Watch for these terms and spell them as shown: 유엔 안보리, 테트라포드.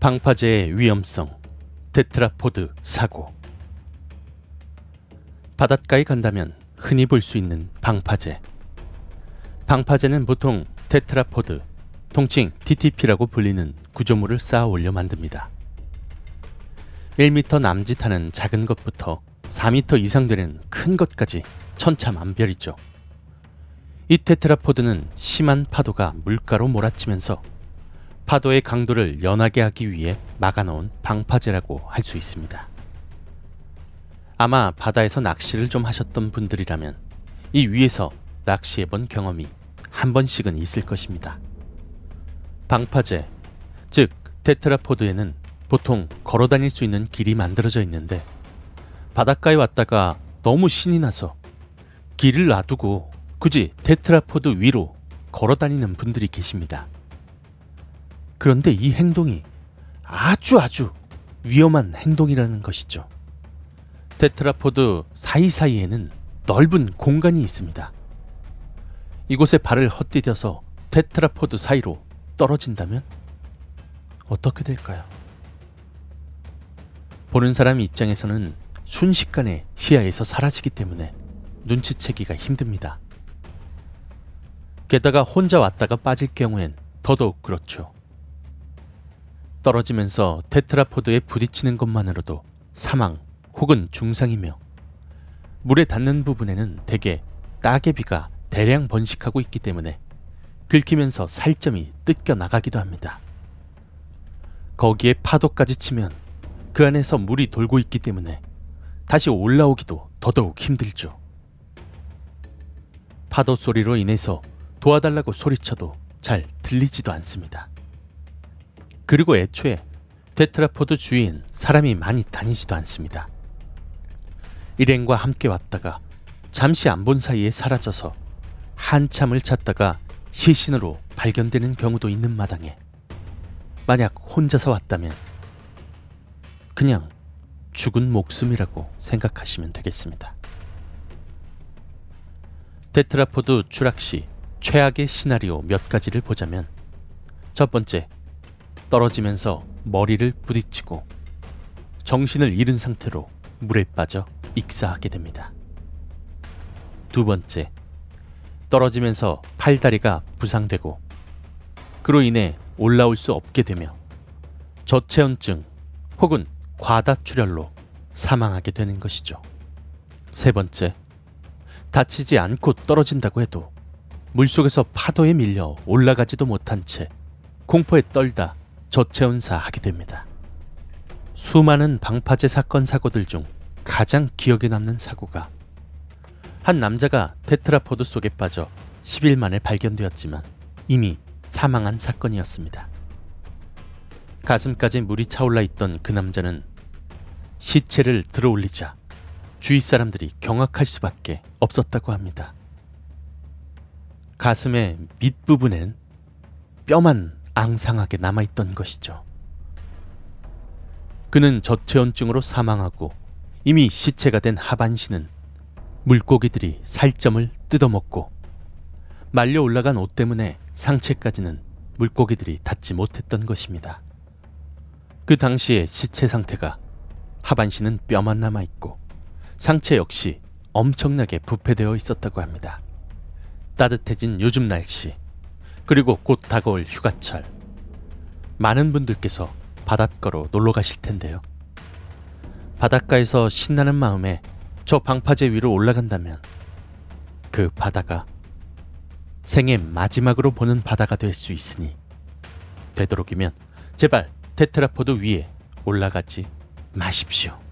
방파제의 위험성, 테트라포드 사고. 바닷가에 간다면 흔히 볼 수 있는 방파제. 방파제는 보통 테트라포드, 통칭 TTP라고 불리는 구조물을 쌓아 올려 만듭니다. 1m 남짓하는 작은 것부터 4m 이상 되는 큰 것까지 천차만별이죠. 이 테트라포드는 심한 파도가 물가로 몰아치면서 파도의 강도를 연하게 하기 위해 막아놓은 방파제라고 할 수 있습니다. 아마 바다에서 낚시를 좀 하셨던 분들이라면 이 위에서 낚시해본 경험이 한 번씩은 있을 것입니다. 방파제, 즉 테트라포드에는 보통 걸어다닐 수 있는 길이 만들어져 있는데 바닷가에 왔다가 너무 신이 나서 길을 놔두고 굳이 테트라포드 위로 걸어다니는 분들이 계십니다. 그런데 이 행동이 아주 위험한 행동이라는 것이죠. 테트라포드 사이사이에는 넓은 공간이 있습니다. 이곳에 발을 헛디뎌서 테트라포드 사이로 떨어진다면 어떻게 될까요? 보는 사람 입장에서는 순식간에 시야에서 사라지기 때문에 눈치채기가 힘듭니다. 게다가 혼자 왔다가 빠질 경우엔 더더욱 그렇죠. 떨어지면서 테트라포드에 부딪히는 것만으로도 사망 혹은 중상이며 물에 닿는 부분에는 대개 따개비가 대량 번식하고 있기 때문에 긁히면서 살점이 뜯겨 나가기도 합니다. 거기에 파도까지 치면 그 안에서 물이 돌고 있기 때문에 다시 올라오기도 더더욱 힘들죠. 파도 소리로 인해서 도와달라고 소리쳐도 잘 들리지도 않습니다. 그리고 애초에 테트라포드 주위엔 사람이 많이 다니지도 않습니다. 일행과 함께 왔다가 잠시 안 본 사이에 사라져서 한참을 찾다가 시신으로 발견되는 경우도 있는 마당에 만약 혼자서 왔다면 그냥 죽은 목숨이라고 생각하시면 되겠습니다. 테트라포드 추락 시 최악의 시나리오 몇 가지를 보자면 첫 번째, 떨어지면서 머리를 부딪히고 정신을 잃은 상태로 물에 빠져 익사하게 됩니다. 두 번째, 떨어지면서 팔다리가 부상되고 그로 인해 올라올 수 없게 되며 저체온증 혹은 과다출혈로 사망하게 되는 것이죠. 세 번째, 다치지 않고 떨어진다고 해도 물속에서 파도에 밀려 올라가지도 못한 채 공포에 떨다 저체온사 하게 됩니다. 수많은 방파제 사건 사고들 중 가장 기억에 남는 사고가 한 남자가 테트라포드 속에 빠져 10일 만에 발견되었지만 이미 사망한 사건이었습니다. 가슴까지 물이 차올라 있던 그 남자는 시체를 들어올리자 주위 사람들이 경악할 수밖에 없었다고 합니다. 가슴의 밑부분엔 뼈만 앙상하게 남아있던 것이죠. 그는 저체온증으로 사망하고 이미 시체가 된 하반신은 물고기들이 살점을 뜯어먹고 말려 올라간 옷 때문에 상체까지는 물고기들이 닿지 못했던 것입니다. 그 당시의 시체 상태가 하반신은 뼈만 남아있고 상체 역시 엄청나게 부패되어 있었다고 합니다. 따뜻해진 요즘 날씨, 그리고 곧 다가올 휴가철, 많은 분들께서 바닷가로 놀러 가실 텐데요. 바닷가에서 신나는 마음에 저 방파제 위로 올라간다면 그 바다가 생애 마지막으로 보는 바다가 될 수 있으니 되도록이면 제발 테트라포드 위에 올라가지 마십시오.